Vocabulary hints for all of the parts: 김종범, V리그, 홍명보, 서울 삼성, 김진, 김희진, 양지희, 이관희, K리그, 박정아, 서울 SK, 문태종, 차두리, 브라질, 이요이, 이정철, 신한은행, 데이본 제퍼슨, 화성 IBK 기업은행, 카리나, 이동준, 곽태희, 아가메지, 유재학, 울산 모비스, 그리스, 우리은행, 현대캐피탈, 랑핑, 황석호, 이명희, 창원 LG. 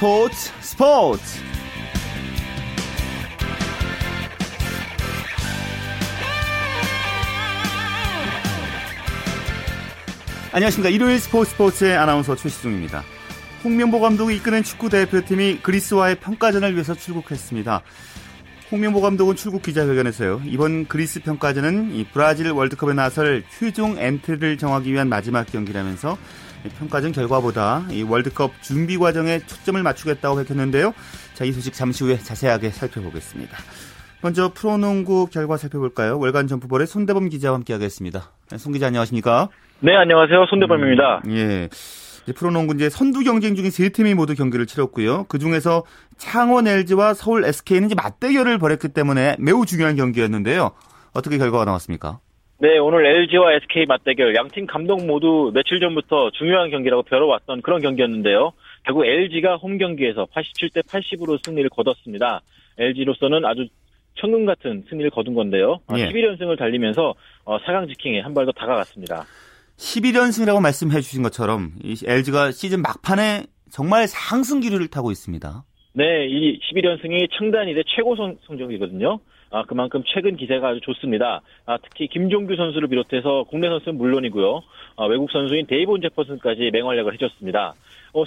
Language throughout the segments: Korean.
스포츠. 안녕하십니까. 일요일 스포츠의 아나운서 최시중입니다. 홍명보 감독이 이끄는 축구 대표팀이 그리스와의 평가전을 위해서 출국했습니다. 홍명보 감독은 출국 기자회견에서요, 이번 그리스 평가전은 이 브라질 월드컵에 나설 최종 엔트리를 정하기 위한 마지막 경기라면서 평가전 결과보다 이 월드컵 준비 과정에 초점을 맞추겠다고 밝혔는데요. 자, 이 소식 잠시 후에 자세하게 살펴보겠습니다. 먼저 프로농구 결과 살펴볼까요? 월간 점프볼의 손대범 기자와 함께하겠습니다. 손 기자 안녕하십니까? 네, 안녕하세요. 손대범입니다. 예. 프로농구 이제 선두 경쟁 중인 세 팀이 모두 경기를 치렀고요. 그중에서 창원 LG와 서울 SK는 이제 맞대결을 벌였기 때문에 매우 중요한 경기였는데요. 어떻게 결과가 나왔습니까? 네, 오늘 LG와 SK 맞대결, 양팀 감독 모두 며칠 전부터 중요한 경기라고 벼러왔던 그런 경기였는데요. 결국 LG가 홈 경기에서 87대 80으로 승리를 거뒀습니다. LG로서는 아주 천금 같은 승리를 거둔 건데요. 예. 11연승을 달리면서 4강 직행에 한 발 더 다가갔습니다. 11연승이라고 말씀해 주신 것처럼 이 LG가 시즌 막판에 정말 상승기류를 타고 있습니다. 네, 이 11연승이 창단 이래 최고 성적이거든요. 그만큼 최근 기세가 아주 좋습니다. 특히 김종규 선수를 비롯해서 국내 선수는 물론이고요. 외국 선수인 데이본 제퍼슨까지 맹활약을 해줬습니다.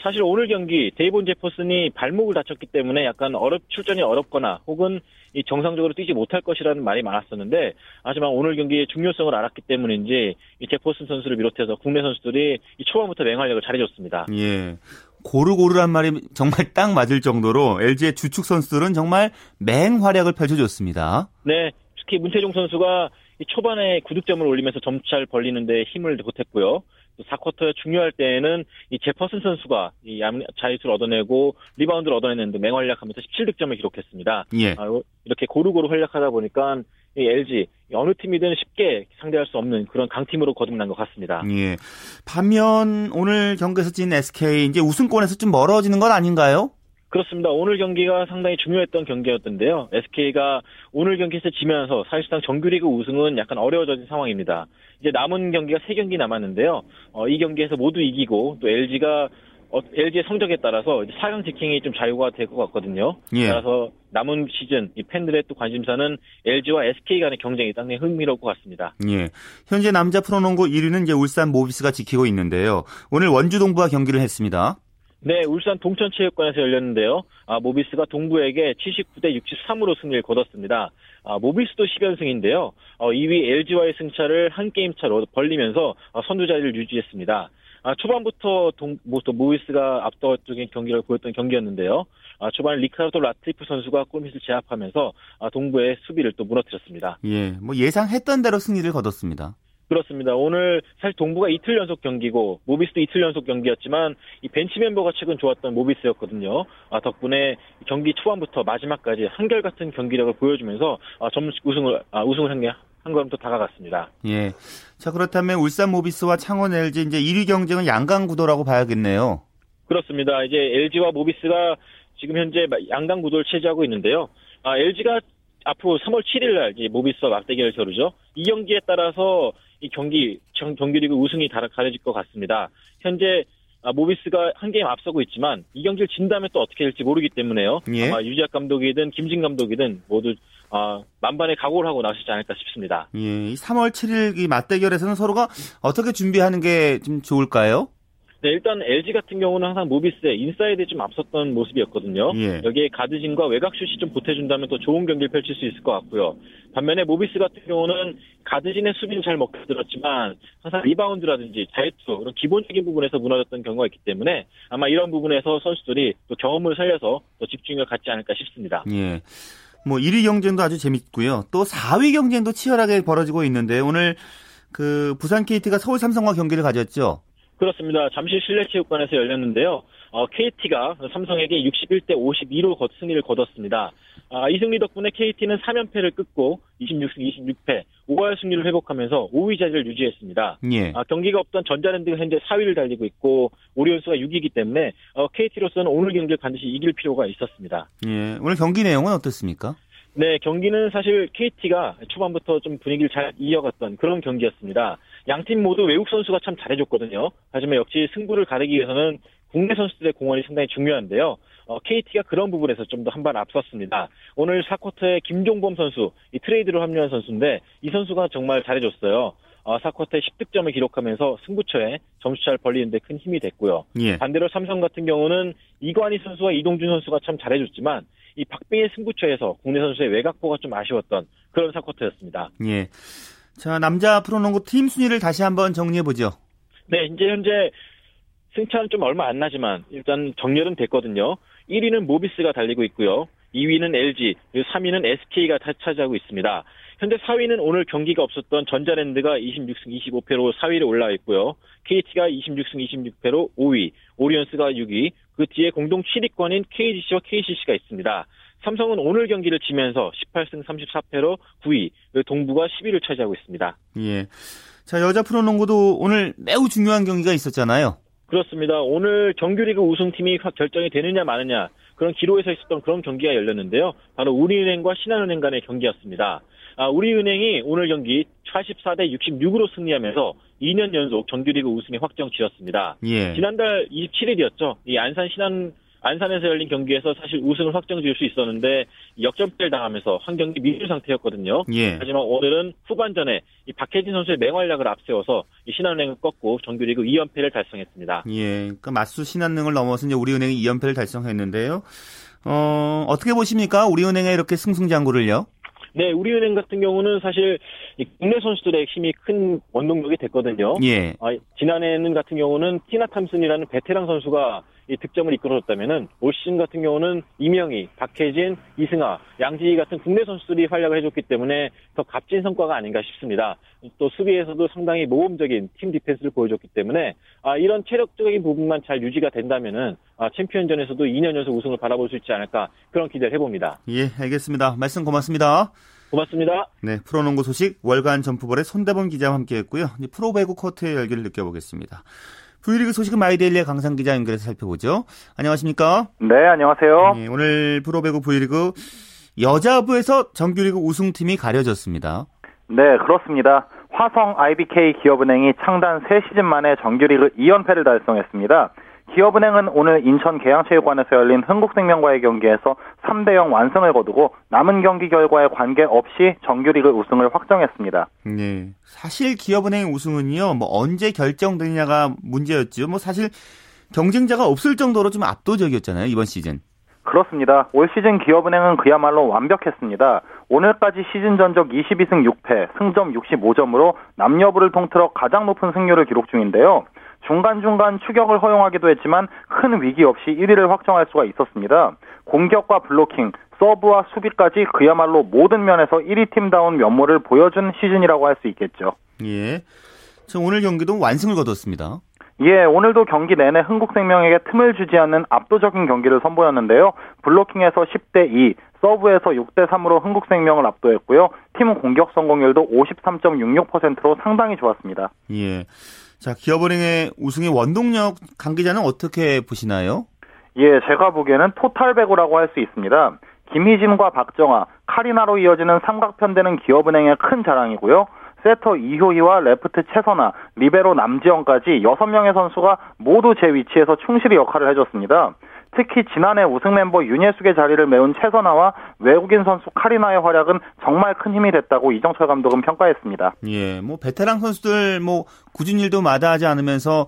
사실 오늘 경기 데이본 제퍼슨이 발목을 다쳤기 때문에 약간 출전이 어렵거나 혹은 이 정상적으로 뛰지 못할 것이라는 말이 많았었는데, 하지만 오늘 경기의 중요성을 알았기 때문인지 이 제퍼슨 선수를 비롯해서 국내 선수들이 이 초반부터 맹활약을 잘해줬습니다. 예. 고루고루란 말이 정말 딱 맞을 정도로 LG의 주축 선수들은 정말 맹활약을 펼쳐줬습니다. 네, 특히 문태종 선수가 초반에 9득점을 올리면서 점수차를 벌리는 데 힘을 보탰고요. 4쿼터에 중요할 때에는 이 제퍼슨 선수가 이 자유투를 얻어내고 리바운드를 얻어내는데 맹활약하면서 17득점을 기록했습니다. 예. 이렇게 고루고루 활약하다 보니까 이 LG 어느 팀이든 쉽게 상대할 수 없는 그런 강팀으로 거듭난 것 같습니다. 예. 반면 오늘 경기에서 진 SK, 이제 우승권에서 좀 멀어지는 건 아닌가요? 그렇습니다. 오늘 경기가 상당히 중요했던 경기였던데요. SK가 오늘 경기에서 지면서 사실상 정규리그 우승은 약간 어려워진 상황입니다. 이제 남은 경기가 3경기 남았는데요. 이 경기에서 모두 이기고 또 LG의 성적에 따라서 이제 4강 직행이 좀 자유가 될 것 같거든요. 예. 따라서 남은 시즌 이 팬들의 또 관심사는 LG와 SK 간의 경쟁이 상당히 흥미로울 것 같습니다. 예. 현재 남자 프로농구 1위는 이제 울산 모비스가 지키고 있는데요. 오늘 원주동부와 경기를 했습니다. 네, 울산 동천체육관에서 열렸는데요. 모비스가 동부에게 79대 63으로 승리를 거뒀습니다. 모비스도 10연승인데요. 2위 LG와의 승차를 한 게임 차로 벌리면서 선두 자리를 유지했습니다. 초반부터 모비스가 압도적인 경기를 보였던 경기였는데요. 초반에 리카르도 라트리프 선수가 골밑을 제압하면서 동부의 수비를 또 무너뜨렸습니다. 예, 뭐 예상했던 대로 승리를 거뒀습니다. 그렇습니다. 오늘 사실 동부가 이틀 연속 경기고 모비스도 이틀 연속 경기였지만 이 벤치 멤버가 최근 좋았던 모비스였거든요. 덕분에 경기 초반부터 마지막까지 한결같은 경기력을 보여주면서 우승을 한 걸음 더 다가갔습니다. 예. 자, 그렇다면 울산 모비스와 창원 LG 이제 1위 경쟁은 양강구도라고 봐야겠네요. 그렇습니다. 이제 LG와 모비스가 지금 현재 양강구도를 차지하고 있는데요. LG가 앞으로 3월 7일 날 모비스와 맞대결을 겨루죠. 이 경기에 따라서 이 경기리그 우승이 가려질 것 같습니다. 현재 모비스가 한 게임 앞서고 있지만 이 경기를 진다면 또 어떻게 될지 모르기 때문에요. 예. 아마 유재학 감독이든 김진 감독이든 모두 만반의 각오를 하고 나서지 않을까 싶습니다. 예, 3월 7일 이 맞대결에서는 서로가 어떻게 준비하는 게 좀 좋을까요? 네, 일단 LG 같은 경우는 항상 모비스의 인사이드에 좀 앞섰던 모습이었거든요. 예. 여기에 가드진과 외곽슛이 좀 보태준다면 더 좋은 경기를 펼칠 수 있을 것 같고요. 반면에 모비스 같은 경우는 가드진의 수비는 잘 먹혀들었지만 항상 리바운드라든지 자유투 그런 기본적인 부분에서 무너졌던 경우가 있기 때문에 아마 이런 부분에서 선수들이 또 경험을 살려서 더 집중력을 갖지 않을까 싶습니다. 예. 뭐 1위 경쟁도 아주 재밌고요. 또 4위 경쟁도 치열하게 벌어지고 있는데 오늘 그 부산 KT가 서울 삼성과 경기를 가졌죠. 그렇습니다. 잠실 실내체육관에서 열렸는데요. KT가 삼성에게 61대 52로 승리를 거뒀습니다. 이 승리 덕분에 KT는 3연패를 끊고 26승 26패, 5할 승리를 회복하면서 5위 자리를 유지했습니다. 예. 경기가 없던 전자랜드가 현재 4위를 달리고 있고 오리온스가 6위이기 때문에 KT로서는 오늘 경기를 반드시 이길 필요가 있었습니다. 예. 오늘 경기 내용은 어떻습니까? 네, 경기는 사실 KT가 초반부터 좀 분위기를 잘 이어갔던 그런 경기였습니다. 양팀 모두 외국 선수가 참 잘해줬거든요. 하지만 역시 승부를 가리기 위해서는 국내 선수들의 공헌이 상당히 중요한데요. KT가 그런 부분에서 좀 더 한 발 앞섰습니다. 오늘 4쿼터에 김종범 선수, 이 트레이드로 합류한 선수인데 이 선수가 정말 잘해줬어요. 4쿼터에 10득점을 기록하면서 승부처에 점수차를 벌리는데 큰 힘이 됐고요. 예. 반대로 삼성 같은 경우는 이관희 선수와 이동준 선수가 참 잘해줬지만 이 박빙의 승부처에서 국내 선수의 외곽포가 좀 아쉬웠던 그런 4쿼터였습니다. 예. 자, 남자 프로농구 팀 순위를 다시 한번 정리해보죠. 네, 이제 현재 승차는 좀 얼마 안 나지만 일단 정렬은 됐거든요. 1위는 모비스가 달리고 있고요. 2위는 LG, 그리고 3위는 SK가 차지하고 있습니다. 현재 4위는 오늘 경기가 없었던 전자랜드가 26승 25패로 4위로 올라와 있고요. KT가 26승 26패로 5위, 오리온스가 6위, 그 뒤에 공동 7위권인 KGC와 KCC가 있습니다. 삼성은 오늘 경기를 지면서 18승 34패로 9위, 그리고 동부가 10위를 차지하고 있습니다. 예. 자, 여자 프로농구도 오늘 매우 중요한 경기가 있었잖아요. 그렇습니다. 오늘 정규리그 우승팀이 결정이 되느냐 마느냐 그런 기로에서 있었던 그런 경기가 열렸는데요. 바로 우리은행과 신한은행 간의 경기였습니다. 우리은행이 오늘 경기 84대 66으로 승리하면서 2년 연속 정규리그 우승에 확정 지었습니다. 예. 지난달 27일이었죠. 이 안산에서 열린 경기에서 사실 우승을 확정 지을 수 있었는데 역전패를 당하면서 한 경기 미준 상태였거든요. 예. 하지만 오늘은 후반전에 이 박혜진 선수의 맹활약을 앞세워서 이 신한은행을 꺾고 정규리그 2연패를 달성했습니다. 예. 그러니까 맞수 신한은행을 넘어서 이제 우리은행이 2연패를 달성했는데요. 어떻게 보십니까? 우리은행의 이렇게 승승장구를요? 네, 우리은행 같은 경우는 사실 국내 선수들의 힘이 큰 원동력이 됐거든요. 예. 지난해는 같은 경우는 티나 탐슨이라는 베테랑 선수가 이 득점을 이끌어줬다면은 올 시즌 같은 경우는 이명희, 박혜진, 이승아, 양지희 같은 국내 선수들이 활약을 해줬기 때문에 더 값진 성과가 아닌가 싶습니다. 또 수비에서도 상당히 모범적인 팀 디펜스를 보여줬기 때문에 이런 체력적인 부분만 잘 유지가 된다면은 챔피언전에서도 2년 연속 우승을 바라볼 수 있지 않을까 그런 기대를 해봅니다. 예, 알겠습니다. 말씀 고맙습니다. 고맙습니다. 네, 프로농구 소식 월간 점프볼의 손대범 기자와 함께했고요. 프로배구 코트의 열기를 느껴보겠습니다. V리그 소식은 마이데일리의 강상 기자 연결해서 살펴보죠. 안녕하십니까? 네, 안녕하세요. 네, 오늘 프로배구 V리그 여자부에서 정규리그 우승팀이 가려졌습니다. 네, 그렇습니다. 화성 IBK 기업은행이 창단 3시즌 만에 정규리그 2연패를 달성했습니다. 기업은행은 오늘 인천 계양체육관에서 열린 흥국생명과의 경기에서 3대0 완승을 거두고 남은 경기 결과에 관계없이 정규리그 우승을 확정했습니다. 네, 사실 기업은행 우승은요, 언제 결정되느냐가 문제였죠. 사실 경쟁자가 없을 정도로 좀 압도적이었잖아요, 이번 시즌. 그렇습니다. 올 시즌 기업은행은 그야말로 완벽했습니다. 오늘까지 시즌 전적 22승 6패, 승점 65점으로 남녀부를 통틀어 가장 높은 승률을 기록 중인데요. 중간중간 추격을 허용하기도 했지만 큰 위기 없이 1위를 확정할 수가 있었습니다. 공격과 블로킹, 서브와 수비까지 그야말로 모든 면에서 1위 팀다운 면모를 보여준 시즌이라고 할 수 있겠죠. 예, 오늘 경기도 완승을 거뒀습니다. 예, 오늘도 경기 내내 흥국생명에게 틈을 주지 않는 압도적인 경기를 선보였는데요. 블로킹에서 10대2, 서브에서 6대3으로 흥국생명을 압도했고요. 팀 공격 성공률도 53.66%로 상당히 좋았습니다. 예. 자, 기업은행의 우승의 원동력 강 기자는 어떻게 보시나요? 예, 제가 보기에는 토탈배구라고 할 수 있습니다. 김희진과 박정아, 카리나로 이어지는 삼각편대는 기업은행의 큰 자랑이고요. 세터 이요이와 레프트 최선아, 리베로 남지연까지 6명의 선수가 모두 제 위치에서 충실히 역할을 해줬습니다. 특히 지난해 우승 멤버 윤예숙의 자리를 메운 최선아와 외국인 선수 카리나의 활약은 정말 큰 힘이 됐다고 이정철 감독은 평가했습니다. 예, 베테랑 선수들 굳은 일도 마다하지 않으면서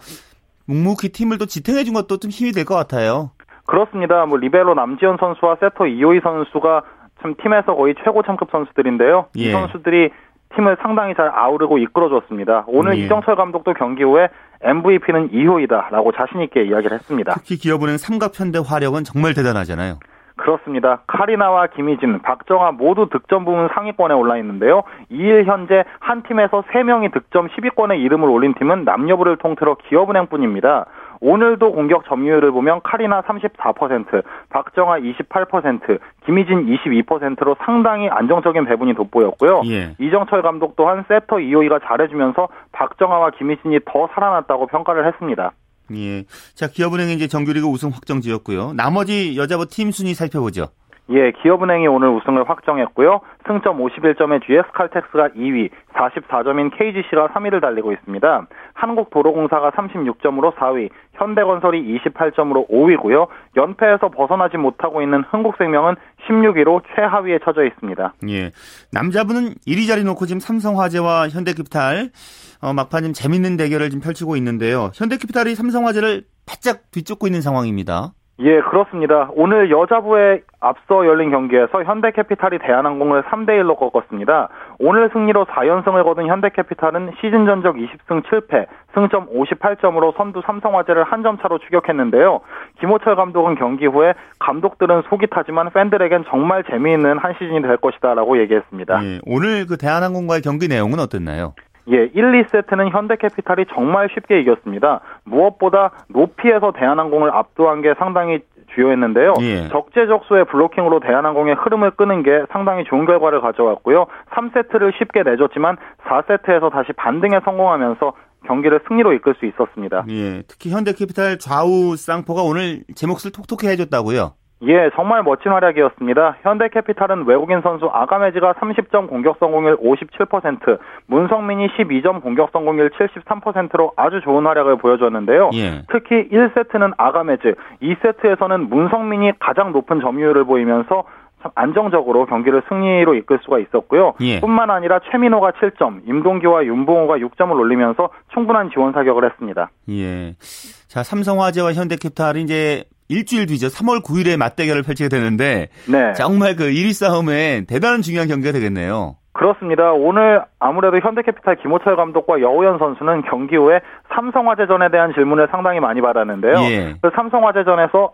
묵묵히 팀을 또 지탱해준 것도 좀 힘이 될 것 같아요. 그렇습니다. 리베로 남지연 선수와 세터 이요이 선수가 참 팀에서 거의 최고 창급 선수들인데요. 예. 이 선수들이 팀을 상당히 잘 아우르고 이끌어줬습니다. 오늘 예. 이정철 감독도 경기 후에 MVP는 이효이다라고 자신있게 이야기를 했습니다. 특히 기업은행 삼각편대 화력은 정말 대단하잖아요. 그렇습니다. 카리나와 김희진, 박정아 모두 득점 부문 상위권에 올라있는데요. 2일 현재 한 팀에서 3명이 득점 10위권에 이름을 올린 팀은 남녀부를 통틀어 기업은행뿐입니다. 오늘도 공격 점유율을 보면 카리나 34%, 박정아 28%, 김희진 22%로 상당히 안정적인 배분이 돋보였고요. 예. 이정철 감독 또한 세터 이호이가 잘해주면서 박정아와 김희진이 더 살아났다고 평가를 했습니다. 예. 자, 기업은행이 이제 정규리그 우승 확정지었고요. 나머지 여자부 팀 순위 살펴보죠. 예, 기업은행이 오늘 우승을 확정했고요. 승점 51점에 뒤에 스칼텍스가 2위, 44점인 KGC가 3위를 달리고 있습니다. 한국도로공사가 36점으로 4위, 현대건설이 28점으로 5위고요. 연패에서 벗어나지 못하고 있는 흥국생명은 16위로 최하위에 처져 있습니다. 예, 남자분은 1위 자리 놓고 지금 삼성화재와 현대캐피탈 막판 좀 재밌는 대결을 좀 펼치고 있는데요. 현대캐피탈이 삼성화재를 바짝 뒤쫓고 있는 상황입니다. 예, 그렇습니다. 오늘 여자부에 앞서 열린 경기에서 현대캐피탈이 대한항공을 3대1로 꺾었습니다. 오늘 승리로 4연승을 거둔 현대캐피탈은 시즌 전적 20승 7패, 승점 58점으로 선두 삼성화재를 한 점 차로 추격했는데요. 김호철 감독은 경기 후에 감독들은 속이 타지만 팬들에겐 정말 재미있는 한 시즌이 될 것이다 라고 얘기했습니다. 예, 오늘 그 대한항공과의 경기 내용은 어땠나요? 예, 1, 2세트는 현대캐피탈이 정말 쉽게 이겼습니다. 무엇보다 높이에서 대한항공을 압도한 게 상당히 주요했는데요. 예. 적재적소의 블로킹으로 대한항공의 흐름을 끄는 게 상당히 좋은 결과를 가져왔고요. 3세트를 쉽게 내줬지만 4세트에서 다시 반등에 성공하면서 경기를 승리로 이끌 수 있었습니다. 예, 특히 현대캐피탈 좌우 쌍포가 오늘 제 몫을 톡톡히 해줬다고요? 예, 정말 멋진 활약이었습니다. 현대캐피탈은 외국인 선수 아가메지가 30점 공격 성공률 57%, 문성민이 12점 공격 성공률 73%로 아주 좋은 활약을 보여줬는데요. 예. 특히 1세트는 아가메지, 2세트에서는 문성민이 가장 높은 점유율을 보이면서 참 안정적으로 경기를 승리로 이끌 수가 있었고요. 예. 뿐만 아니라 최민호가 7점, 임동기와 윤봉호가 6점을 올리면서 충분한 지원 사격을 했습니다. 예. 자, 삼성화재와 현대캐피탈이 이제 일주일 뒤죠. 3월 9일에 맞대결을 펼치게 되는데 네. 정말 그 1위 싸움에 대단한 중요한 경기가 되겠네요. 그렇습니다. 오늘 아무래도 현대캐피탈 김호철 감독과 여우현 선수는 경기 후에 삼성화재전에 대한 질문을 상당히 많이 받았는데요. 예. 그 삼성화재전에서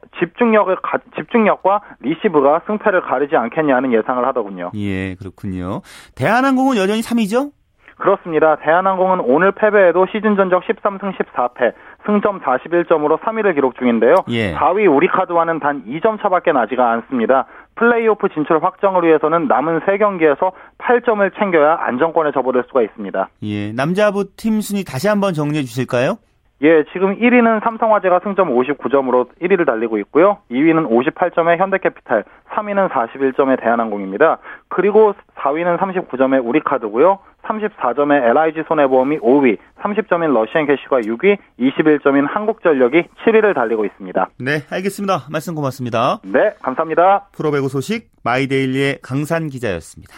집중력과 리시브가 승패를 가리지 않겠냐는 예상을 하더군요. 예, 그렇군요. 대한항공은 여전히 3위죠? 그렇습니다. 대한항공은 오늘 패배에도 시즌 전적 13승 14패, 승점 41점으로 3위를 기록 중인데요. 예. 4위 우리카드와는 단 2점 차밖에 나지가 않습니다. 플레이오프 진출 확정을 위해서는 남은 3경기에서 8점을 챙겨야 안정권에 접어들 수가 있습니다. 예, 남자부 팀 순위 다시 한번 정리해 주실까요? 예, 지금 1위는 삼성화재가 승점 59점으로 1위를 달리고 있고요. 2위는 58점의 현대캐피탈, 3위는 41점의 대한항공입니다. 그리고 4위는 39점의 우리카드고요. 34점의 LIG 손해보험이 5위, 30점인 러시앤캐시가 6위, 21점인 한국전력이 7위를 달리고 있습니다. 네, 알겠습니다. 말씀 고맙습니다. 네, 감사합니다. 프로배구 소식 마이데일리의 강산 기자였습니다.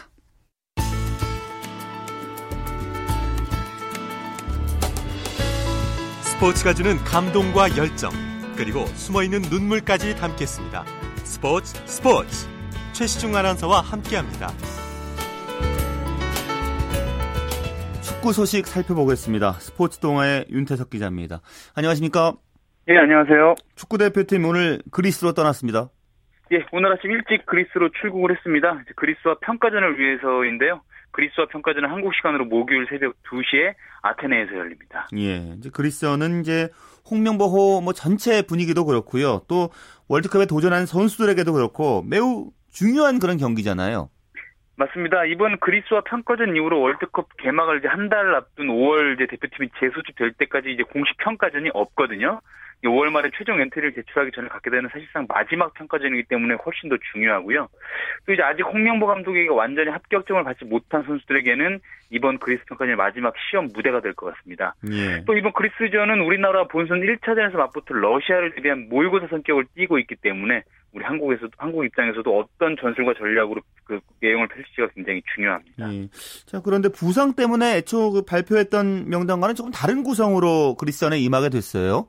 스포츠가 주는 감동과 열정, 그리고 숨어있는 눈물까지 담겠습니다. 스포츠 최시중 아나운서와 함께합니다. 축구 소식 살펴보겠습니다. 스포츠 동아의 윤태석 기자입니다. 안녕하십니까? 예, 안녕하세요. 축구 대표팀 오늘 그리스로 떠났습니다. 예, 오늘 아침 일찍 그리스로 출국을 했습니다. 그리스와 평가전을 위해서인데요. 그리스와 평가전은 한국 시간으로 목요일 새벽 2시에 아테네에서 열립니다. 예, 이제 그리스어는 이제 홍명보호 뭐 전체 분위기도 그렇고요. 또 월드컵에 도전한 선수들에게도 그렇고 매우 중요한 그런 경기잖아요. 맞습니다. 이번 그리스와 평가전 이후로 월드컵 개막을 이제 한 달 앞둔 5월 이제 대표팀이 재소집될 때까지 이제 공식 평가전이 없거든요. 5월 말에 최종 엔트리를 제출하기 전에 갖게 되는 사실상 마지막 평가전이기 때문에 훨씬 더 중요하고요. 또 이제 아직 홍명보 감독에게 완전히 합격점을 받지 못한 선수들에게는 이번 그리스 평가전의 마지막 시험 무대가 될 것 같습니다. 예. 또 이번 그리스전은 우리나라 본선 1차전에서 맞붙을 러시아를 대비한 모의고사 성격을 띠고 있기 때문에 우리 한국 입장에서도 어떤 전술과 전략으로 그 내용을 펼칠지가 굉장히 중요합니다. 예. 자, 그런데 부상 때문에 애초 그 발표했던 명단과는 조금 다른 구성으로 그리스전에 임하게 됐어요.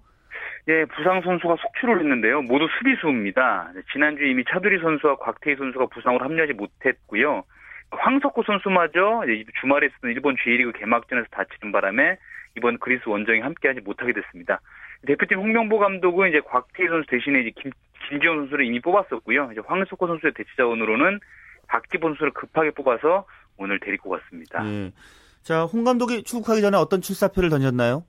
예, 부상 선수가 속출을 했는데요. 모두 수비수입니다. 지난주 이미 차두리 선수와 곽태희 선수가 부상으로 합류하지 못했고요. 황석호 선수마저 주말에 있었던 일본 J리그 개막전에서 다치는 바람에 이번 그리스 원정에 함께하지 못하게 됐습니다. 대표팀 홍명보 감독은 이제 곽태희 선수 대신에 이제 김지현 선수를 이미 뽑았었고요. 이제 황석호 선수의 대체 자원으로는 박기본 선수를 급하게 뽑아서 오늘 데리고 갔습니다. 자, 홍 감독이 출국하기 전에 어떤 출사표를 던졌나요?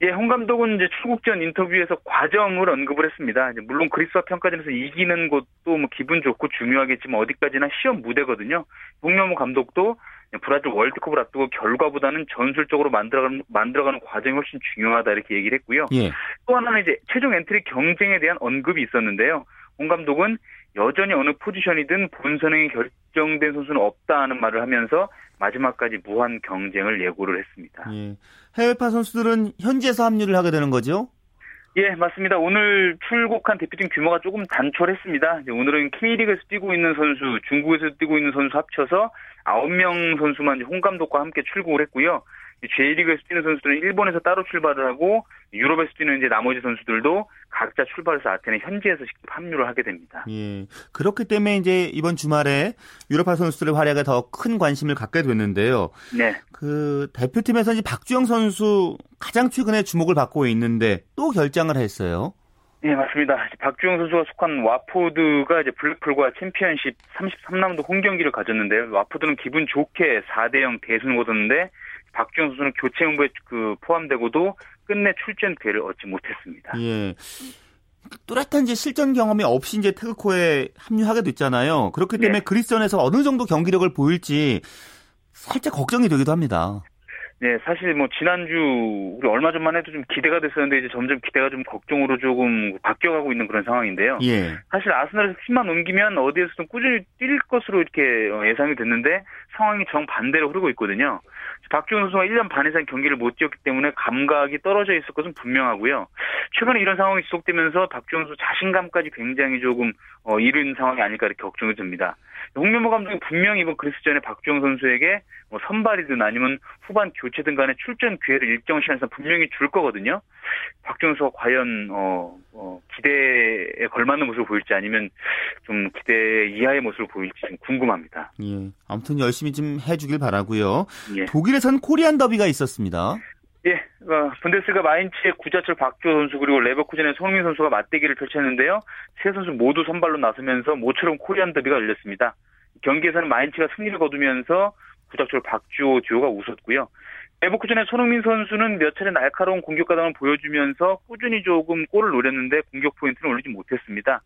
예, 홍 감독은 이제 출국 전 인터뷰에서 과정을 언급을 했습니다. 이제 물론 그리스와 평가전에서 이기는 것도 뭐 기분 좋고 중요하겠지만 어디까지나 시험 무대거든요. 홍명보 감독도 브라질 월드컵을 앞두고 결과보다는 전술적으로 만들어가는 과정이 훨씬 중요하다 이렇게 얘기를 했고요. 예. 또 하나는 이제 최종 엔트리 경쟁에 대한 언급이 있었는데요. 홍 감독은 여전히 어느 포지션이든 본선행이 결정된 선수는 없다는 말을 하면서 마지막까지 무한 경쟁을 예고를 했습니다. 예. 해외파 선수들은 현지에서 합류를 하게 되는 거죠? 예, 맞습니다. 오늘 출국한 대표팀 규모가 조금 단촐했습니다. 오늘은 K리그에서 뛰고 있는 선수, 중국에서 뛰고 있는 선수 합쳐서 9명 선수만 홍 감독과 함께 출국을 했고요. J리그에서 뛰는 선수들은 일본에서 따로 출발을 하고 유럽에서 뛰는 이제 나머지 선수들도 각자 출발해서 아테네 현지에서 직접 합류를 하게 됩니다. 예, 그렇기 때문에 이제 이번 주말에 유럽파 선수들의 활약에 더 큰 관심을 갖게 됐는데요. 네. 그 대표팀에서 이제 박주영 선수 가장 최근에 주목을 받고 있는데 또 결장을 했어요. 네, 맞습니다. 박주영 선수가 속한 와포드가 이제 블랙풀과 챔피언십 33라운드 홈 경기를 가졌는데요. 와포드는 기분 좋게 4-0 대승을 거뒀는데 박주영 선수는 교체 행보에 포함되고도 끝내 출전 기회를 얻지 못했습니다. 예. 뚜렷한 이제 실전 경험이 없이 이제 태극호에 합류하게 됐잖아요. 그렇기 때문에 네. 그리스전에서 어느 정도 경기력을 보일지 살짝 걱정이 되기도 합니다. 네, 사실 뭐 지난주 우리 얼마 전만 해도 좀 기대가 됐었는데 이제 점점 기대가 좀 걱정으로 조금 바뀌어가고 있는 그런 상황인데요. 예. 사실 아스널에서 팀만 옮기면 어디에서든 꾸준히 뛸 것으로 이렇게 예상이 됐는데 상황이 정반대로 흐르고 있거든요. 박주영 선수가 1년 반 이상 경기를 못 뛰었기 때문에 감각이 떨어져 있을 것은 분명하고요. 최근에 이런 상황이 지속되면서 박주영 선수 자신감까지 굉장히 조금 잃은 상황이 아닐까 이렇게 걱정이 듭니다. 홍명보 감독이 분명히 이번 그리스전에 박주영 선수에게 선발이든 아니면 후반 교체든 간에 출전 기회를 일정 시간에서 분명히 줄 거거든요. 박주영 선수가 과연 기대에 걸맞는 모습을 보일지 아니면 좀 기대 이하의 모습을 보일지 좀 궁금합니다. 예, 아무튼 열심히 좀 해주길 바라고요. 예. 독일에선 코리안 더비가 있었습니다. 예, 분데스리가 마인츠의 구자철 박주호 선수 그리고 레버쿠젠의 손흥민 선수가 맞대결을 펼쳤는데요. 세 선수 모두 선발로 나서면서 모처럼 코리안 더비가 열렸습니다. 경기에서는 마인츠가 승리를 거두면서 구자철 박주호 듀오가 웃었고요. 레버쿠젠의 손흥민 선수는 몇 차례 날카로운 공격 가담을 보여주면서 꾸준히 조금 골을 노렸는데 공격 포인트는 올리지 못했습니다.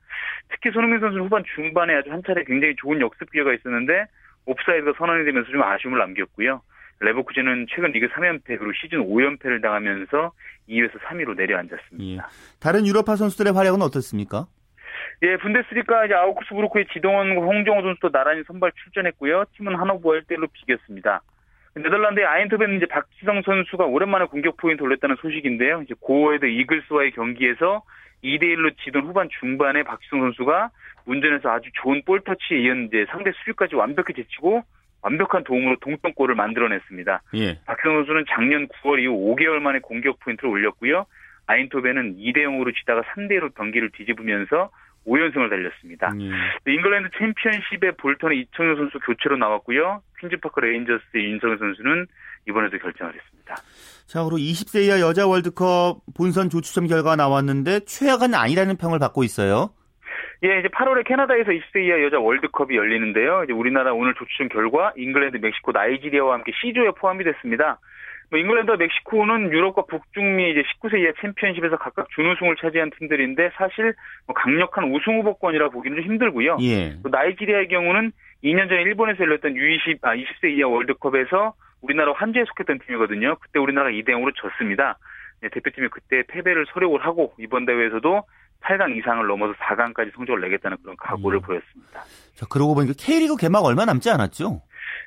특히 손흥민 선수는 후반 중반에 아주 한 차례 굉장히 좋은 역습 기회가 있었는데 옵사이드가 선언이 되면서 좀 아쉬움을 남겼고요. 레버쿠젠은 최근 리그 3연패 그리고 시즌 5연패를 당하면서 2위에서 3위로 내려앉았습니다. 예. 다른 유럽파 선수들의 활약은 어떻습니까? 예, 분데스리가 이제 아우크스부르크의 지동원과 홍정호 선수도 나란히 선발 출전했고요. 팀은 하노버와 1대1로 비겼습니다. 네덜란드의 아인트벤은 이제 박지성 선수가 오랜만에 공격 포인트 올렸다는 소식인데요. 이제 고어헤드 이글스와의 경기에서 2대1로 지던 후반 중반에 박지성 선수가 운전에서 아주 좋은 볼터치에 이은 이제 상대 수비까지 완벽히 제치고 완벽한 도움으로 동점골을 만들어냈습니다. 예. 박지성 선수는 작년 9월 이후 5개월 만에 공격 포인트를 올렸고요. 아인토벤은 2대0으로 지다가 3대1로 경기를 뒤집으면서 5연승을 달렸습니다. 잉글랜드 챔피언십의 볼턴의 이청용 선수 교체로 나왔고요. 퀸즈파크 레인저스의 윤성현 선수는 이번에도 결정을 했습니다. 자, 그리고 20세 이하 여자 월드컵 본선 조추첨 결과가 나왔는데 최악은 아니라는 평을 받고 있어요. 예, 이제 8월에 캐나다에서 20세 이하 여자 월드컵이 열리는데요. 이제 우리나라 오늘 조추첨 결과 잉글랜드, 멕시코, 나이지리아와 함께 C조에 포함이 됐습니다. 잉글랜드와 멕시코는 유럽과 북중미 이제 19세 이하 챔피언십에서 각각 준우승을 차지한 팀들인데 사실 강력한 우승 후보권이라 보기는 좀 힘들고요. 예. 또 나이지리아의 경우는 2년 전에 일본에서 열렸던 20세 이하 월드컵에서 우리나라 환주에 속했던 팀이거든요. 그때 우리나라가 2대0으로 졌습니다. 네, 대표팀이 그때 패배를 서력을 하고 이번 대회에서도 8강 이상을 넘어서 4강까지 성적을 내겠다는 그런 각오를 보였습니다. 자, 그러고 보니까 K리그 개막 얼마 남지 않았죠?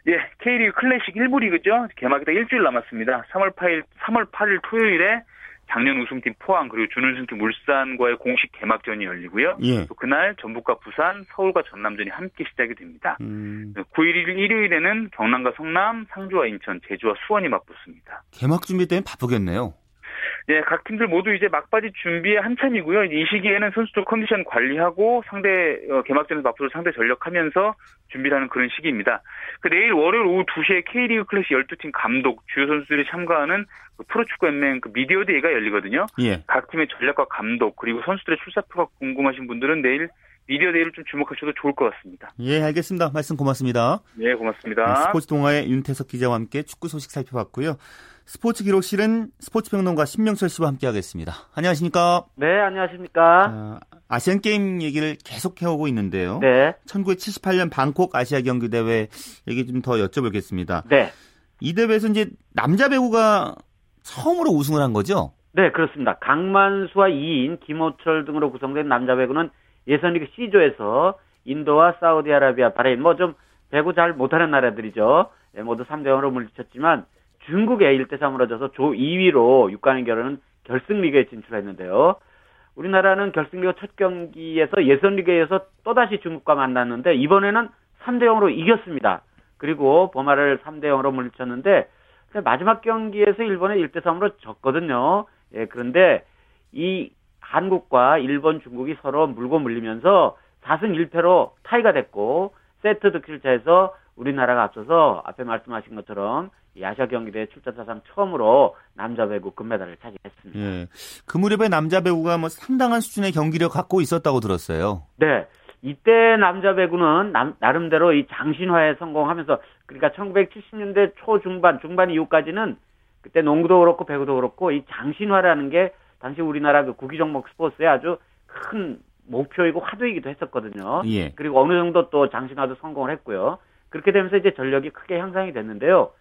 예, K리그 클래식 1부 리그죠. 개막이 딱 일주일 남았습니다. 3월 8일 토요일에 작년 우승팀 포항 그리고 준우승팀 울산과의 공식 개막전이 열리고요. 예. 또 그날 전북과 부산, 서울과 전남전이 함께 시작이 됩니다. 9일 일요일에는 경남과 성남, 상주와 인천, 제주와 수원이 맞붙습니다. 개막 준비 때문에 바쁘겠네요. 예, 각 팀들 모두 이제 막바지 준비에 한참이고요. 이 시기에는 선수들 컨디션 관리하고 상대 개막전에서 맞붙을 상대 전력하면서 준비를 하는 그런 시기입니다. 내일 월요일 오후 2시에 K리그 클래식 12팀 감독, 주요 선수들이 참가하는 프로축구연맹 미디어데이가 열리거든요. 예. 각 팀의 전략과 감독 그리고 선수들의 출사표가 궁금하신 분들은 내일 미디어데이를 좀 주목하셔도 좋을 것 같습니다. 예, 알겠습니다. 말씀 고맙습니다. 예, 고맙습니다. 네, 스포츠 동아의 윤태석 기자와 함께 축구 소식 살펴봤고요. 스포츠 기록실은 스포츠평론가 신명철 씨와 함께하겠습니다. 안녕하십니까? 네, 안녕하십니까? 아시안게임 얘기를 계속 해오고 있는데요. 네. 1978년 방콕 아시아경기대회 얘기 좀 더 여쭤보겠습니다. 네. 이 대회에서 이제 남자 배구가 처음으로 우승을 한 거죠? 네, 그렇습니다. 강만수와 이인, 김호철 등으로 구성된 남자 배구는 예선 리그 C조에서 인도와 사우디아라비아, 바레인, 뭐 좀 배구 잘 못하는 나라들이죠. 모두 3대0으로 물리쳤지만 중국에 1대3으로 져서 조 2위로 6강에 결은 결승리그에 진출했는데요. 우리나라는 결승리그 첫 경기에서 예선리그에서 또다시 중국과 만났는데 이번에는 3대0으로 이겼습니다. 그리고 버마를 3대0으로 물리쳤는데 마지막 경기에서 일본에 1대3으로 졌거든요. 예, 그런데 이 한국과 일본, 중국이 서로 물고 물리면서 4승 1패로 타이가 됐고 세트 득실차에서 우리나라가 앞서서 앞에 말씀하신 것처럼 아시아 경기대회 출전 사상 처음으로 남자 배구 금메달을 차지했습니다. 예, 그 무렵에 남자 배구가 뭐 상당한 수준의 경기력 갖고 있었다고 들었어요. 네. 이때 남자 배구는 나름대로 이 장신화에 성공하면서 그러니까 1970년대 초중반, 중반 이후까지는 그때 농구도 그렇고 배구도 그렇고 이 장신화라는 게 당시 우리나라 그 구기 종목 스포츠의 아주 큰 목표이고 화두이기도 했었거든요. 예. 그리고 어느 정도 또 장신화도 성공을 했고요. 그렇게 되면서 이제 전력이 크게 향상이 됐는데요.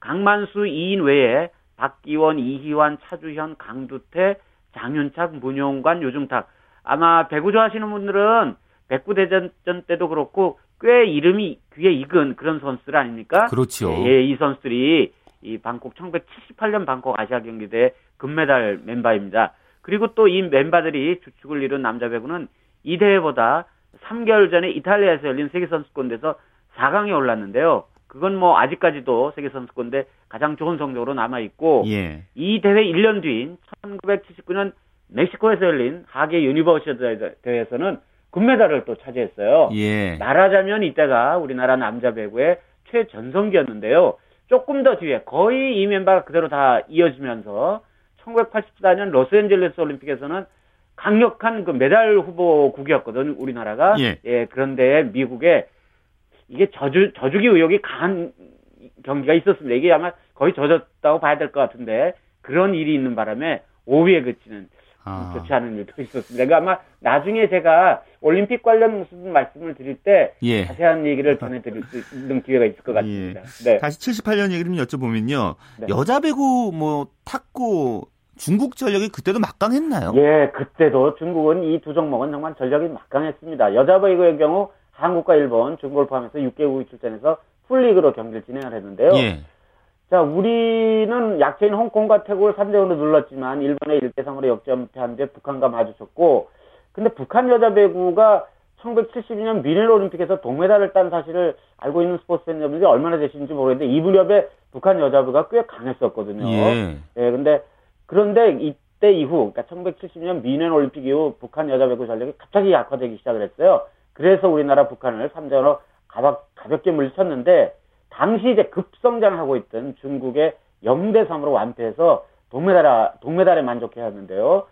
강만수 2인 외에 박기원, 이희환, 차주현, 강두태, 장윤착, 문용관, 요중탁. 아마 배구 좋아하시는 분들은 백구대전 때도 그렇고 꽤 이름이 귀에 익은 그런 선수들 아닙니까? 그렇죠. 예, 이 선수들이 이 방콕 1978년 방콕 아시아 경기대회 금메달 멤버입니다. 그리고 또 이 멤버들이 주축을 이룬 남자 배구는 이 대회보다 3개월 전에 이탈리아에서 열린 세계선수권대회에서 4강에 올랐는데요. 그건 뭐 아직까지도 세계선수권대 가장 좋은 성적으로 남아있고 예. 이 대회 1년 뒤인 1979년 멕시코에서 열린 하계 유니버시아드 대회에서는 금메달을 또 차지했어요. 예. 말하자면 이때가 우리나라 남자 배구의 최전성기였는데요. 조금 더 뒤에 거의 이 멤버가 그대로 다 이어지면서 1984년 로스앤젤레스 올림픽에서는 강력한 그 메달 후보국이었거든 우리나라가. 예. 예, 그런데 미국에 이게 저주기 의혹이 강한 경기가 있었습니다. 이게 아마 거의 젖었다고 봐야 될 것 같은데 그런 일이 있는 바람에 5위에 그치는 좋지 않은 일도 있었습니다. 그러니까 아마 나중에 제가 올림픽 관련 무슨 말씀을 드릴 때 예. 자세한 얘기를 전해드릴 수 있는 기회가 있을 것 같습니다. 예. 네. 다시 78년 얘기를 여쭤보면요. 네. 여자 배구, 뭐 탁구, 중국 전력이 그때도 막강했나요? 예, 그때도 중국은 이 두 종목은 정말 전력이 막강했습니다. 여자 배구의 경우 한국과 일본, 중국을 포함해서 6개국이 출전해서 풀리그로 경기를 진행을 했는데요. 예. 자, 우리는 약체인 홍콩과 태국을 3대0으로 눌렀지만 일본에 1대3으로 역전패한 뒤 북한과 마주쳤고 근데 북한 여자 배구가 1972년 미네 올림픽에서 동메달을 딴 사실을 알고 있는 스포츠 팬 여러분들이 얼마나 되시는지 모르겠는데 이 무렵에 북한 여자부가 꽤 강했었거든요. 예. 예, 그런데 이때 이후 그러니까 1970년 미네 올림픽 이후 북한 여자 배구 전력이 갑자기 약화되기 시작을 했어요. 그래서 우리나라 북한을 3대0으로 가볍게 물리쳤는데 당시 이제 급성장하고 있던 중국의 0대3으로 완패해서 동메달에 만족해야 하는데요.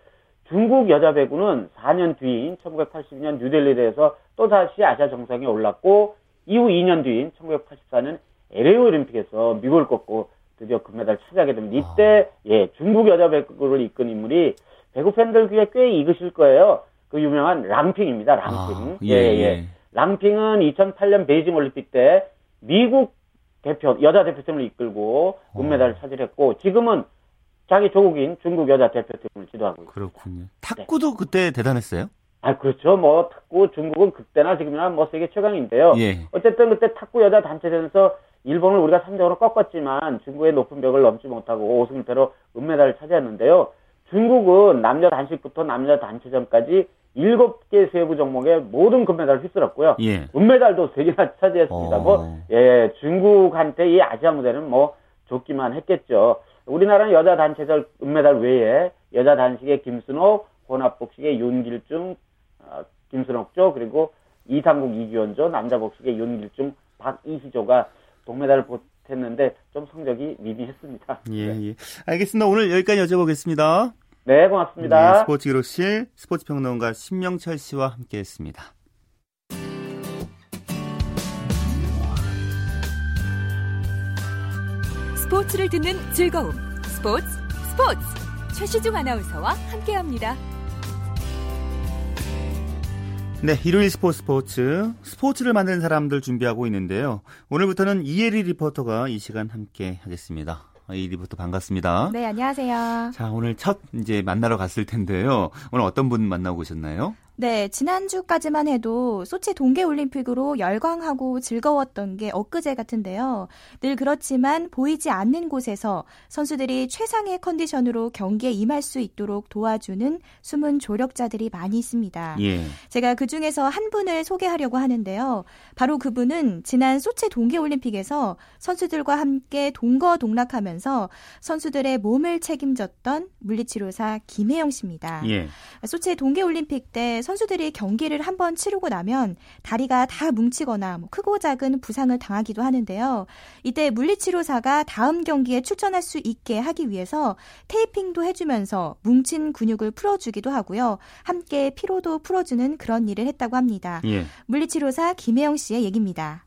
중국 여자 배구는 4년 뒤인 1982년 뉴델리 대회에서 또다시 아시아 정상에 올랐고 이후 2년 뒤인 1984년 LA 올림픽에서 미국을 꺾고 드디어 금메달을 차지하게 됩니다. 이때 예, 중국 여자 배구를 이끈 인물이 배구 팬들 귀에 꽤 익으실 거예요. 그 유명한 랑핑입니다. 랑핑. 아, 예, 예. 랑핑은 2008년 베이징 올림픽 때 미국 여자 대표팀을 이끌고 금메달을 차지했고 지금은 자기 조국인 중국 여자 대표팀을 지도하고 있습니다. 그렇군요. 탁구도 네. 그때 대단했어요? 아, 그렇죠. 뭐 탁구 중국은 그때나 지금이나 뭐 세계 최강인데요. 예. 어쨌든 그때 탁구 여자 단체전에서 일본을 우리가 3대0으로 꺾었지만 중국의 높은 벽을 넘지 못하고 5승 1패로 은메달을 차지했는데요. 중국은 남자 단식부터 남자 단체전까지 7개 세부 종목에 모든 금메달을 휩쓸었고요. 예. 은메달도 3개나 차지했습니다. 뭐, 예, 중국한테 이 아시아 무대는 뭐 좋기만 했겠죠. 우리나라는 여자 단체전 은메달 외에 여자 단식의 김순옥, 혼합복식의 윤길중, 김순옥조, 그리고 이상국 이규현조, 남자 복식의 윤길중, 박이희조가 동메달을 보탰는데 좀 성적이 미비했습니다. 예, 예. 알겠습니다. 오늘 여기까지 여쭤보겠습니다. 네, 고맙습니다. 네, 스포츠 기록실 스포츠 평론가 신명철 씨와 함께했습니다. 스포츠를 듣는 즐거움. 스포츠. 최시중 아나운서와 함께합니다. 네, 일요일 스포츠를 만드는 사람들 준비하고 있는데요. 오늘부터는 이혜리 리포터가 이 시간 함께 하겠습니다. 이 리포터 반갑습니다. 네, 안녕하세요. 자, 오늘 첫 만나러 갔을 텐데요. 오늘 어떤 분 만나고 오셨나요? 네, 지난주까지만 해도 소치 동계올림픽으로 열광하고 즐거웠던 게 엊그제 같은데요. 늘 그렇지만 보이지 않는 곳에서 선수들이 최상의 컨디션으로 경기에 임할 수 있도록 도와주는 숨은 조력자들이 많이 있습니다. 예. 제가 그중에서 한 분을 소개하려고 하는데요. 바로 그분은 지난 소치 동계올림픽에서 선수들과 함께 동거동락하면서 선수들의 몸을 책임졌던 물리치료사 김혜영 씨입니다. 예. 소치 동계올림픽 때 선수들이 경기를 한번 치르고 나면 다리가 다 뭉치거나 크고 작은 부상을 당하기도 하는데요. 이때 물리치료사가 다음 경기에 출전할 수 있게 하기 위해서 테이핑도 해주면서 뭉친 근육을 풀어주기도 하고요. 함께 피로도 풀어주는 그런 일을 했다고 합니다. 예. 물리치료사 김혜영 씨의 얘기입니다.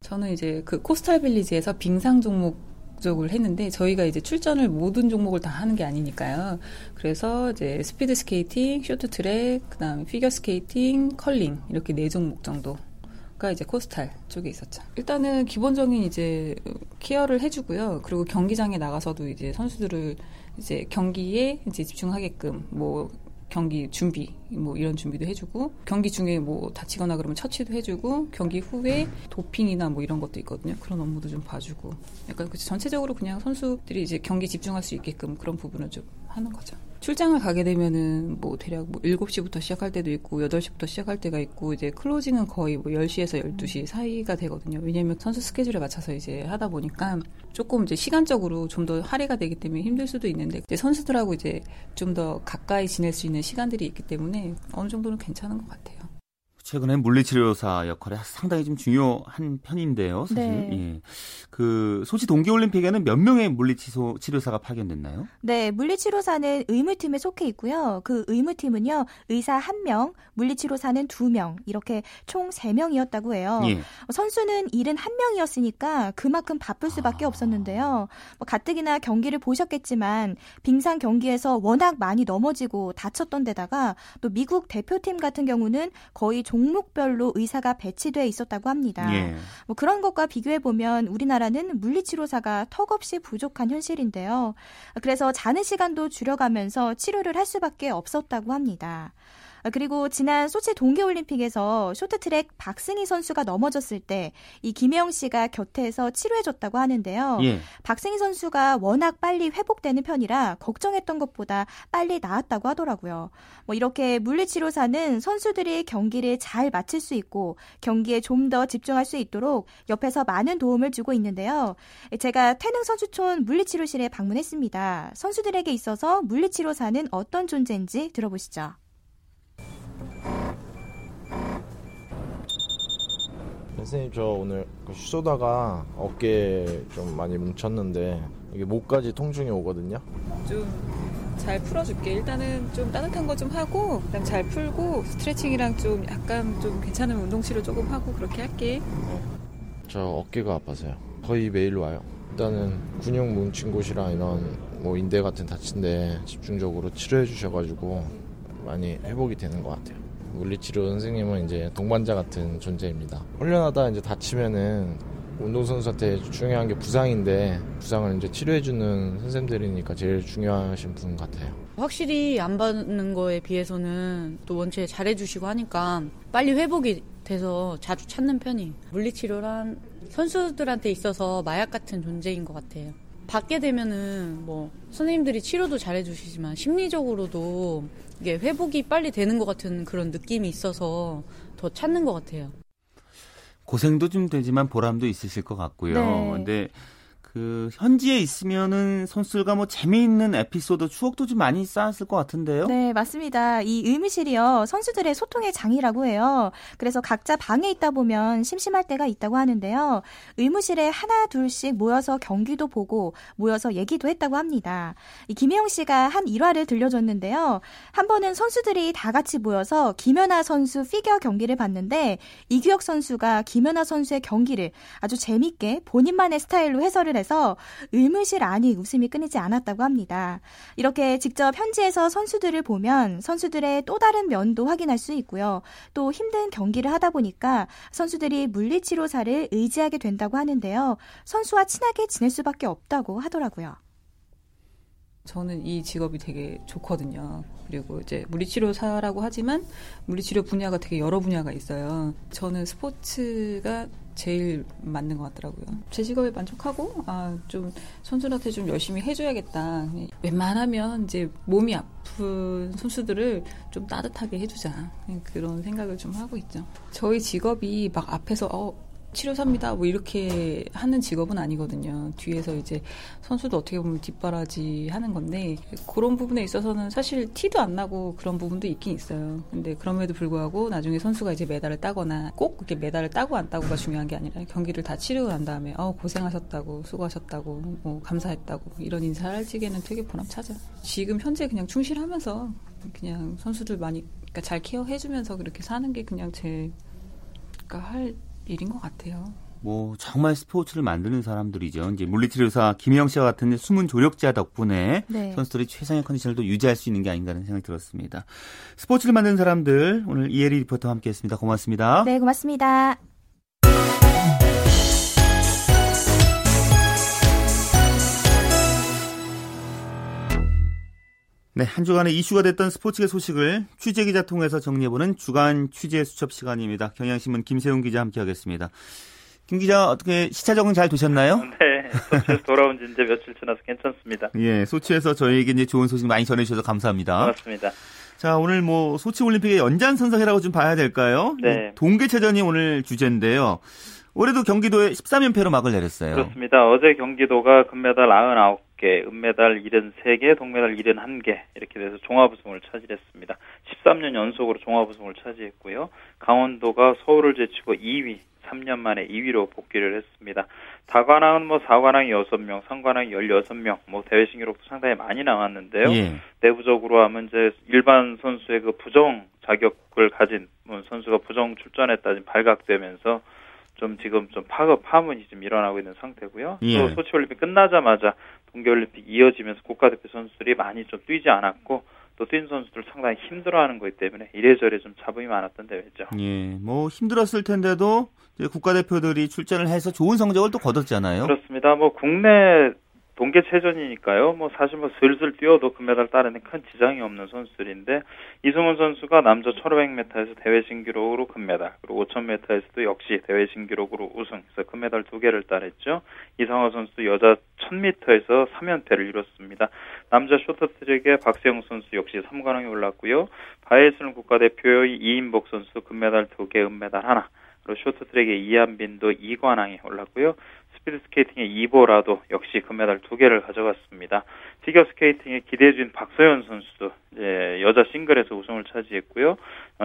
저는 이제 그 코스탈 빌리지에서 빙상 종목 적을 했는데 저희가 이제 출전을 모든 종목을 다 하는 게 아니니까요. 그래서 이제 스피드 스케이팅, 쇼트트랙, 그다음 피겨 스케이팅, 컬링 이렇게 네 종목 정도가 이제 코스탈 쪽에 있었죠. 일단은 기본적인 이제 케어를 해주고요. 그리고 경기장에 나가서도 이제 선수들을 이제 경기에 이제 집중하게끔 뭐 경기 준비 뭐 이런 준비도 해주고 경기 중에 뭐 다치거나 그러면 처치도 해주고 경기 후에 도핑이나 뭐 이런 것도 있거든요. 그런 업무도 좀 봐주고 약간 전체적으로 그냥 선수들이 이제 경기 집중할 수 있게끔 그런 부분을 좀 하는 거죠. 출장을 가게 되면은 뭐 대략 뭐 7시부터 시작할 때도 있고 8시부터 시작할 때가 있고 이제 클로징은 거의 뭐 10시에서 12시 사이가 되거든요. 왜냐면 선수 스케줄에 맞춰서 이제 하다 보니까 조금 이제 시간적으로 좀 더 할애가 되기 때문에 힘들 수도 있는데 이제 선수들하고 이제 좀 더 가까이 지낼 수 있는 시간들이 있기 때문에 어느 정도는 괜찮은 것 같아요. 최근에 물리치료사 역할이 상당히 좀 중요한 편인데요. 사실 네. 예. 그 소치 동계올림픽에는 몇 명의 물리치료사가 파견됐나요? 네, 물리치료사는 의무팀에 속해 있고요. 그 의무팀은요, 의사 1명, 물리치료사는 2명 이렇게 총 3명이었다고 해요. 예. 선수는 71명이었으니까 그만큼 바쁠 수밖에 없었는데요. 뭐 가뜩이나 경기를 보셨겠지만 빙상 경기에서 워낙 많이 넘어지고 다쳤던 데다가 또 미국 대표팀 같은 경우는 거의 종목별로 의사가 배치돼 있었다고 합니다. 예. 뭐 그런 것과 비교해보면 우리나라는 물리치료사가 턱없이 부족한 현실인데요. 그래서 자는 시간도 줄여가면서 치료를 할 수밖에 없었다고 합니다. 그리고 지난 소치 동계올림픽에서 쇼트트랙 박승희 선수가 넘어졌을 때 이 김혜영 씨가 곁에서 치료해줬다고 하는데요. 예. 박승희 선수가 워낙 빨리 회복되는 편이라 걱정했던 것보다 빨리 나았다고 하더라고요. 뭐 이렇게 물리치료사는 선수들이 경기를 잘 마칠 수 있고 경기에 좀 더 집중할 수 있도록 옆에서 많은 도움을 주고 있는데요. 제가 태릉선수촌 물리치료실에 방문했습니다. 선수들에게 있어서 물리치료사는 어떤 존재인지 들어보시죠. 선생님, 저 오늘 쏘다가 어깨 좀 많이 뭉쳤는데 이게 목까지 통증이 오거든요. 좀 잘 풀어줄게. 일단은 좀 따뜻한 거 좀 하고 그다음 잘 풀고 스트레칭이랑 좀 약간 좀 괜찮은 운동치료 조금 하고 그렇게 할게. 저 어깨가 아파서요. 거의 매일 와요. 일단은 근육 뭉친 곳이랑 이런 뭐 인대 같은 다친데 집중적으로 치료해 주셔가지고 많이 회복이 되는 것 같아요. 물리치료 선생님은 이제 동반자 같은 존재입니다. 훈련하다 이제 다치면은 운동선수한테 중요한 게 부상인데 부상을 이제 치료해주는 선생님들이니까 제일 중요하신 분 같아요. 확실히 안 받는 거에 비해서는 또 원체 잘해주시고 하니까 빨리 회복이 돼서 자주 찾는 편이에요. 물리치료란 선수들한테 있어서 마약 같은 존재인 것 같아요. 받게 되면은 뭐 선생님들이 치료도 잘해주시지만 심리적으로도 이게 회복이 빨리 되는 것 같은 그런 느낌이 있어서 더 찾는 것 같아요. 고생도 좀 되지만 보람도 있으실 것 같고요. 네. 근데 그 현지에 있으면은 선수들과 뭐 재미있는 에피소드, 추억도 좀 많이 쌓았을 것 같은데요. 네, 맞습니다. 이 의무실이요, 선수들의 소통의 장이라고 해요. 그래서 각자 방에 있다 보면 심심할 때가 있다고 하는데요. 의무실에 하나 둘씩 모여서 경기도 보고 모여서 얘기도 했다고 합니다. 이 김혜영 씨가 한 일화를 들려줬는데요. 한 번은 선수들이 다 같이 모여서 김연아 선수 피겨 경기를 봤는데 이규혁 선수가 김연아 선수의 경기를 아주 재밌게 본인만의 스타일로 해설을 해서 의무실 안이 웃음이 끊이지 않았다고 합니다. 이렇게 직접 현지에서 선수들을 보면 선수들의 또 다른 면도 확인할 수 있고요. 또 힘든 경기를 하다 보니까 선수들이 물리치료사를 의지하게 된다고 하는데요. 선수와 친하게 지낼 수밖에 없다고 하더라고요. 저는 이 직업이 되게 좋거든요. 그리고 이제 물리치료사라고 하지만 물리치료 분야가 되게 여러 분야가 있어요. 저는 스포츠가 제일 맞는 것 같더라고요. 제 직업에 만족하고 좀 선수들한테 좀 열심히 해줘야겠다. 웬만하면 이제 몸이 아픈 선수들을 좀 따뜻하게 해주자, 그런 생각을 좀 하고 있죠. 저희 직업이 막 앞에서 치료사입니다 뭐 이렇게 하는 직업은 아니거든요. 뒤에서 이제 선수도 어떻게 보면 뒷바라지 하는 건데, 그런 부분에 있어서는 사실 티도 안 나고 그런 부분도 있긴 있어요. 근데 그럼에도 불구하고 나중에 선수가 이제 메달을 따거나, 꼭 그렇게 메달을 따고 안 따고가 중요한 게 아니라 경기를 다 치르고 난 다음에 고생하셨다고, 수고하셨다고, 뭐 감사했다고 이런 인사를 할지에는 되게 보람차죠. 지금 현재 그냥 충실하면서 그냥 선수들 많이, 그러니까 잘 케어해주면서 그렇게 사는 게 그냥 제가 할 일인 것 같아요. 뭐 정말 스포츠를 만드는 사람들이죠. 이제 물리치료사 김희영 씨와 같은 숨은 조력자 덕분에 네. 선수들이 최상의 컨디션을 또 유지할 수 있는 게 아닌가 하는 생각이 들었습니다. 스포츠를 만드는 사람들, 오늘 이혜리 리포터와 함께했습니다. 고맙습니다. 네, 고맙습니다. 네, 한 주간의 이슈가 됐던 스포츠계 소식을 취재기자 통해서 정리해보는 주간 취재 수첩 시간입니다. 경향신문 김세훈 기자 함께하겠습니다. 김 기자, 어떻게 시차 적응 잘 되셨나요? 네, 소치에서 돌아온 지 이제 며칠 지나서 괜찮습니다. 예, 소치에서 저희에게 이제 좋은 소식 많이 전해주셔서 감사합니다. 고맙습니다. 자, 오늘 뭐 소치 올림픽의 연장선상이라고 좀 봐야 될까요? 네. 동계체전이 오늘 주제인데요. 올해도 경기도에 13연패로 막을 내렸어요. 그렇습니다. 어제 경기도가 금메달 99개, 은메달 73개, 동메달 71개 이렇게 돼서 종합 우승을 차지했습니다. 13년 연속으로 종합 우승을 차지했고요. 강원도가 서울을 제치고 2위, 3년 만에 2위로 복귀를 했습니다. 다관왕은 4관왕이 6명, 3관왕이 16명, 대회 신기록도 상당히 많이 나왔는데요. 예. 내부적으로 하면 이제 일반 선수의 그 부정 자격을 가진 선수가 부정 출전했다 발각되면서 지금 파문이 일어나고 있는 상태고요. 예. 또 소치올림픽 끝나자마자 동계올림픽 이어지면서 국가대표 선수들이 많이 뛰지 않았고, 또 뛴 선수들 상당히 힘들어하는 거기 때문에 이래저래 잡음이 많았던 대회죠. 예, 힘들었을 텐데도 국가대표들이 출전을 해서 좋은 성적을 또 거뒀잖아요. 그렇습니다. 국내 동계체전이니까요. 사실 슬슬 뛰어도 금메달 따르는 큰 지장이 없는 선수들인데, 이승훈 선수가 남자 1500m에서 대회 신기록으로 금메달, 그리고 5000m에서도 역시 대회 신기록으로 우승, 그래서 금메달 2개를 따냈죠. 이상화 선수도 여자 1000m에서 3연패를 이뤘습니다. 남자 쇼트트랙에 박세영 선수 역시 3관왕에 올랐고요. 바이애슬론 국가대표의 이인복 선수 금메달 2개, 은메달 1, 그리고 쇼트트랙의 이한빈도 2관왕에 올랐고요. 스피드스케이팅의 이보라도 역시 금메달 2개를 가져갔습니다. 피겨스케이팅의 기대준 박서연 선수도 여자 싱글에서 우승을 차지했고요.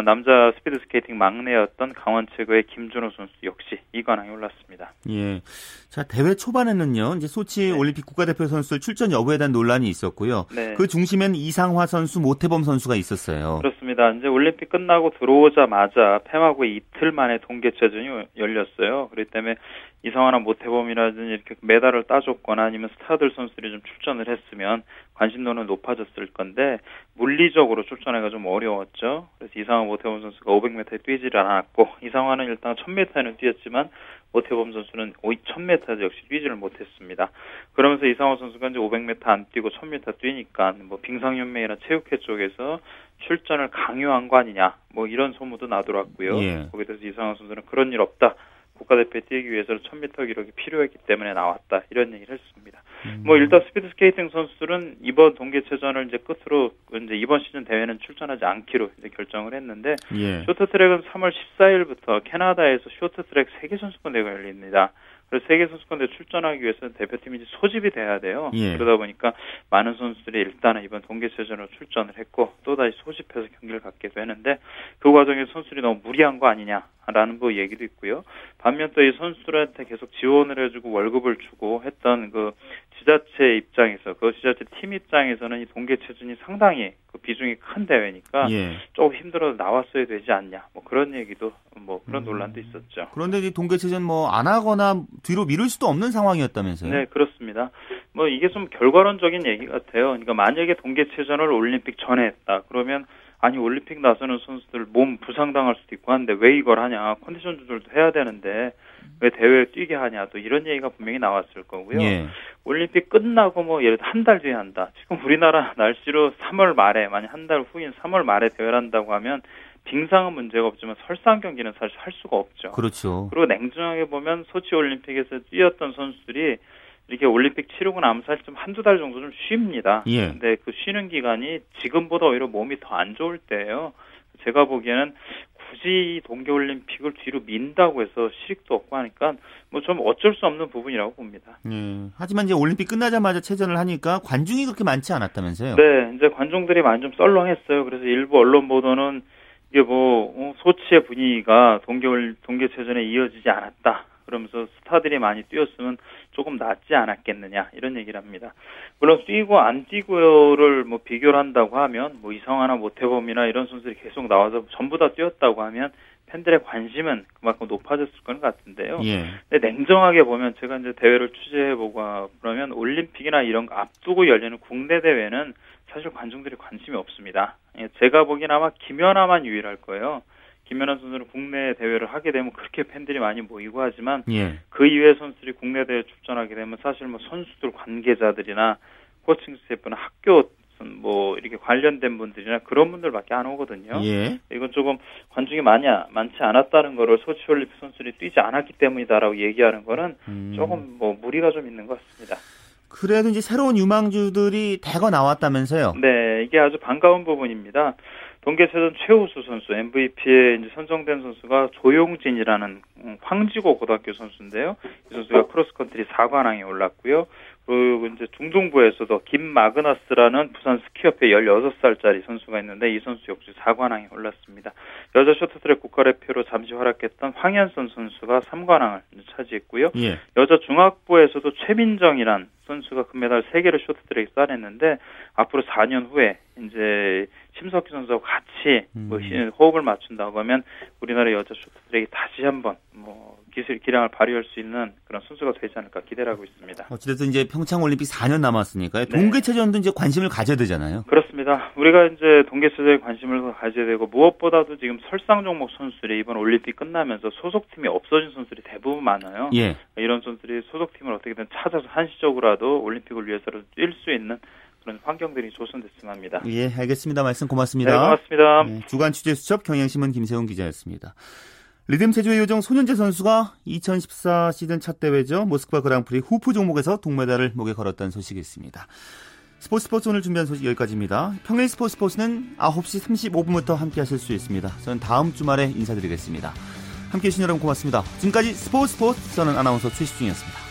남자 스피드스케이팅 막내였던 강원 최고의 김준호 선수 역시 2관왕에 올랐습니다. 예, 자, 대회 초반에는요, 이제 소치 올림픽 국가대표 선수 출전 여부에 대한 논란이 있었고요. 네. 그 중심엔 이상화 선수, 모태범 선수가 있었어요. 그렇습니다. 이제 올림픽 끝나고 들어오자마자 폐막 후 이틀 만에 동계체전이 열렸어요. 그렇기 때문에 이상화나 모태범이라든지 이렇게 메달을 따줬거나 아니면 스타들 선수들이 출전을 했으면 관심도는 높아졌을 건데, 물리적으로 출전하기가 좀 어려웠죠. 그래서 이상화, 모태범 선수가 500m에 뛰지를 않았고, 이상화는 일단 1000m에는 뛰었지만 모태범 선수는 1000m에서 역시 뛰지를 못했습니다. 그러면서 이상화 선수가 이제 500m 안 뛰고 1000m 뛰니까 빙상연맹이나 체육회 쪽에서 출전을 강요한 거 아니냐, 이런 소문도 나돌았고요. 예. 거기에 대해서 이상화 선수는 그런 일 없다, 국가대표에 뛰기 위해서는 1000m 기록이 필요했기 때문에 나왔다, 이런 얘기를 했습니다. 일단 스피드스케이팅 선수들은 이번 동계체전을 이제 끝으로 이번 시즌 대회는 출전하지 않기로 결정을 했는데, 예. 쇼트트랙은 3월 14일부터 캐나다에서 쇼트트랙 세계선수권 대회가 열립니다. 그래서 세계선수권대회 출전하기 위해서는 대표팀이 이제 소집이 돼야 돼요. 예. 그러다 보니까 많은 선수들이 일단은 이번 동계체전으로 출전을 했고, 또다시 소집해서 경기를 갖게 되는데, 그 과정에서 선수들이 너무 무리한 거 아니냐라는 얘기도 있고요. 반면 또 이 선수들한테 계속 지원을 해주고 월급을 주고 했던 그 지자체 입장에서, 그 지자체 팀 입장에서는 이 동계체전이 상당히 그 비중이 큰 대회니까, 예. 조금 힘들어도 나왔어야 되지 않냐, 그런 얘기도, 그런 논란도 있었죠. 그런데 이 동계체전 안 하거나 뒤로 미룰 수도 없는 상황이었다면서요? 네, 그렇습니다. 이게 좀 결과론적인 얘기 같아요. 그러니까 만약에 동계체전을 올림픽 전에 했다, 그러면 아니 올림픽 나서는 선수들 몸 부상당할 수도 있고 한데 왜 이걸 하냐, 컨디션 조절도 해야 되는데 왜 대회를 뛰게 하냐, 또 이런 얘기가 분명히 나왔을 거고요. 예. 올림픽 끝나고 뭐 예를 들어 한 달 뒤에 한다. 지금 우리나라 날씨로 3월 말에, 만약 한 달 후인 3월 말에 대회를 한다고 하면 빙상은 문제가 없지만 설상 경기는 사실 할 수가 없죠. 그렇죠. 그리고 냉정하게 보면 소치 올림픽에서 뛰었던 선수들이 이렇게 올림픽 치르고 나면 사실 좀 한두 달 정도 좀 쉽니다. 예. 근데 그 쉬는 기간이 지금보다 오히려 몸이 더 안 좋을 때예요. 제가 보기에는 굳이 동계올림픽을 뒤로 민다고 해서 실익도 없고 하니까 뭐 좀 어쩔 수 없는 부분이라고 봅니다. 예. 하지만 이제 올림픽 끝나자마자 체전을 하니까 관중이 그렇게 많지 않았다면서요? 네, 이제 관중들이 많이 좀 썰렁했어요. 그래서 일부 언론 보도는 이게 뭐 소치의 분위기가 동계체전에 이어지지 않았다. 그러면서 스타들이 많이 뛰었으면 조금 낫지 않았겠느냐, 이런 얘기를 합니다. 물론 뛰고 안 뛰고를 뭐 비교를 한다고 하면 뭐 이성아나 모태범이나 이런 선수들이 계속 나와서 전부 다 뛰었다고 하면 팬들의 관심은 그만큼 높아졌을 것 같은데요. 예. 근데 냉정하게 보면 제가 이제 대회를 취재해보고 그러면 올림픽이나 이런 거 앞두고 열리는 국내 대회는 사실 관중들이 관심이 없습니다. 제가 보기엔 아마 김연아만 유일할 거예요. 김연아 선수는 국내 대회를 하게 되면 그렇게 팬들이 많이 모이고 하지만 예. 그 이외의 선수들이 국내 대회에 출전하게 되면 사실 뭐 선수들 관계자들이나 코칭 스태프나 학교 뭐 이렇게 관련된 분들이나 그런 분들밖에 안 오거든요. 예. 이건 조금 관중이 많지 않았다는 거를 소치올림픽 선수들이 뛰지 않았기 때문이다라고 얘기하는 거는 조금 뭐 무리가 좀 있는 것 같습니다. 그래도 이제 새로운 유망주들이 대거 나왔다면서요? 네, 이게 아주 반가운 부분입니다. 동계체전 최우수 선수, MVP에 이제 선정된 선수가 조용진이라는 황지고 고등학교 선수인데요. 이 선수가 크로스컨트리 4관왕에 올랐고요. 그리고 이제 중동부에서도 김마그너스라는 부산 스키협회 16살짜리 선수가 있는데 이 선수 역시 4관왕에 올랐습니다. 여자 쇼트트랙 국가대표로 잠시 활약했던 황현선 선수가 3관왕을 차지했고요. 예. 여자 중학부에서도 최민정이란 선수가 금메달 3개를 쇼트트랙에 싸냈는데 앞으로 4년 후에 이제 심석희 선수하고 같이 뭐 호흡을 맞춘다고 하면 우리나라 여자 쇼트트랙이 다시 한번 뭐 기술 기량을 발휘할 수 있는 그런 선수가 되지 않을까 기대를 하고 있습니다. 어쨌든 이제 평창올림픽 4년 남았으니까요. 동계체전도 이제 관심을 가져야 되잖아요. 그렇습니다. 우리가 이제 동계체전에 관심을 가져야 되고 무엇보다도 지금 설상 종목 선수들이 이번 올림픽 끝나면서 소속팀이 없어진 선수들이 대부분 많아요. 예. 이런 선수들이 소속팀을 어떻게든 찾아서 한시적으로라도 올림픽을 위해서라도 뛸 수 있는 그런 환경들이 조성됐으면 합니다. 예, 알겠습니다. 말씀 고맙습니다. 네, 고맙습니다. 네, 주간 취재 수첩 경향신문 김세훈 기자였습니다. 리듬 체조의 요정 손현재 선수가 2014 시즌 첫 대회죠. 모스크바 그랑프리 후프 종목에서 동메달을 목에 걸었다는 소식이 있습니다. 스포츠 오늘 준비한 소식 여기까지입니다. 평일 스포츠는 9시 35분부터 함께 하실 수 있습니다. 저는 다음 주말에 인사드리겠습니다. 함께해 주신 여러분 고맙습니다. 지금까지 스포츠 저는 아나운서 최시중이었습니다.